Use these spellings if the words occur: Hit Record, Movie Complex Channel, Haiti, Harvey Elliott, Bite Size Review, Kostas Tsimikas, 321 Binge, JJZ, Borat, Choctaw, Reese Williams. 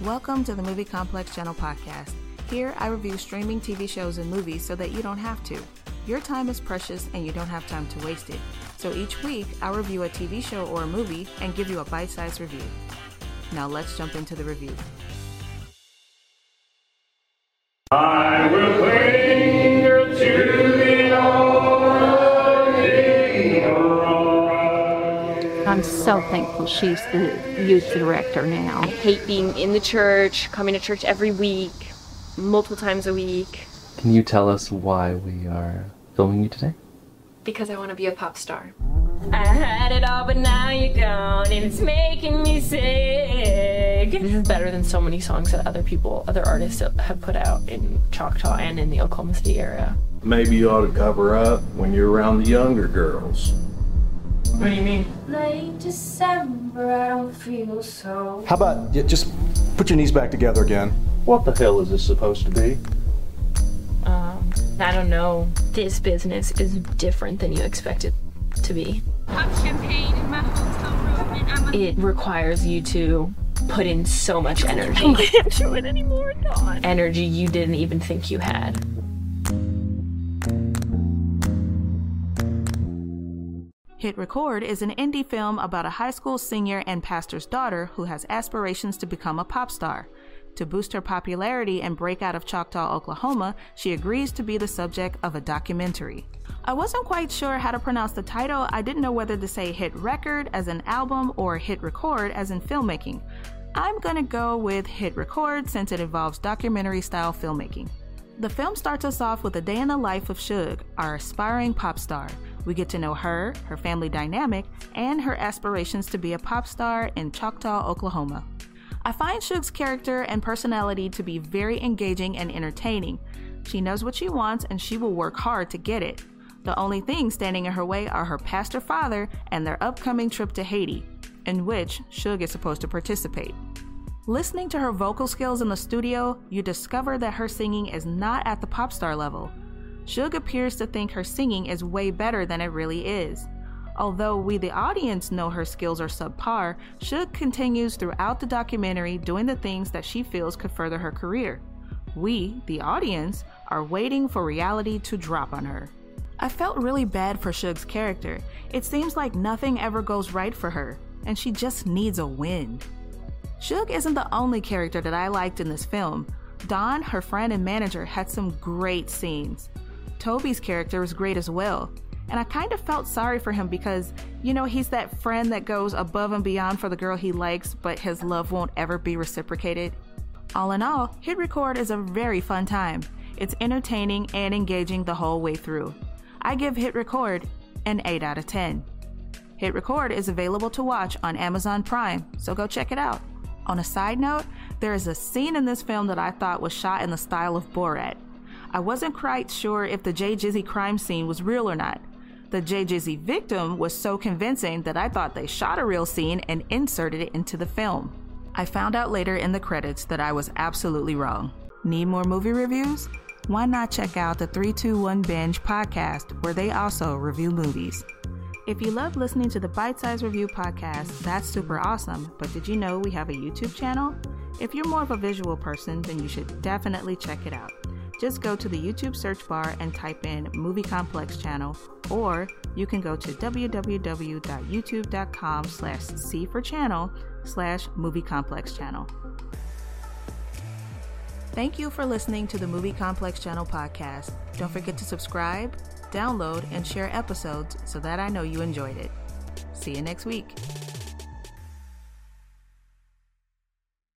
Welcome to the Movie Complex Channel podcast. Here, I review streaming TV shows and movies so that you don't have to. Your time is precious and you don't have time to waste it. So each week, I'll review a TV show or a movie and give you a bite-sized review. Now let's jump into the review. I will bring her to the altar. I'm so thankful she's the youth director now. I hate being in the church, coming to church every week, multiple times a week. Can you tell us why we are filming you today? Because I want to be a pop star. I had it all, but now you're gone, and it's making me sick. This is better than so many songs that other artists have put out in Choctaw and in the Oklahoma City area. Maybe you ought to cover up when you're around the younger girls. What do you mean? Late December, I don't feel so... How about you just put your knees back together again? What the hell is this supposed to be? I don't know. This business is different than you expect it to be. It requires you to put in so much energy. I can't do it anymore, Dawn. Energy you didn't even think you had. Hit Record is an indie film about a high school senior and pastor's daughter who has aspirations to become a pop star. To boost her popularity and break out of Choctaw, Oklahoma, she agrees to be the subject of a documentary. I wasn't quite sure how to pronounce the title. I didn't know whether to say Hit Record as an album or Hit Record as in filmmaking. I'm gonna go with Hit Record since it involves documentary-style filmmaking. The film starts us off with a day in the life of Suge, our aspiring pop star. We get to know her, her family dynamic, and her aspirations to be a pop star in Choctaw, Oklahoma. I find Suge's character and personality to be very engaging and entertaining. She knows what she wants and she will work hard to get it. The only things standing in her way are her pastor father and their upcoming trip to Haiti, in which Suge is supposed to participate. Listening to her vocal skills in the studio, you discover that her singing is not at the pop star level. Suge appears to think her singing is way better than it really is. Although we, the audience, know her skills are subpar, Suge continues throughout the documentary doing the things that she feels could further her career. We, the audience, are waiting for reality to drop on her. I felt really bad for Suge's character. It seems like nothing ever goes right for her, and she just needs a win. Suge isn't the only character that I liked in this film. Dawn, her friend and manager, had some great scenes. Toby's character was great as well. And I kind of felt sorry for him because, you know, he's that friend that goes above and beyond for the girl he likes, but his love won't ever be reciprocated. All in all, Hit Record is a very fun time. It's entertaining and engaging the whole way through. I give Hit Record an 8 out of 10. Hit Record is available to watch on Amazon Prime, so go check it out. On a side note, there is a scene in this film that I thought was shot in the style of Borat. I wasn't quite sure if the JJZ crime scene was real or not. The JJZ victim was so convincing that I thought they shot a real scene and inserted it into the film. I found out later in the credits that I was absolutely wrong. Need more movie reviews? Why not check out the 321 Binge podcast, where they also review movies. If you love listening to the Bite Size Review podcast, that's super awesome, but did you know we have a YouTube channel? If you're more of a visual person, then you should definitely check it out. Just go to the YouTube search bar and type in Movie Complex Channel, or you can go to youtube.com/C4Channel/Movie Complex Channel. Thank you for listening to the Movie Complex Channel podcast. Don't forget to subscribe, download, and share episodes so that I know you enjoyed it. See you next week.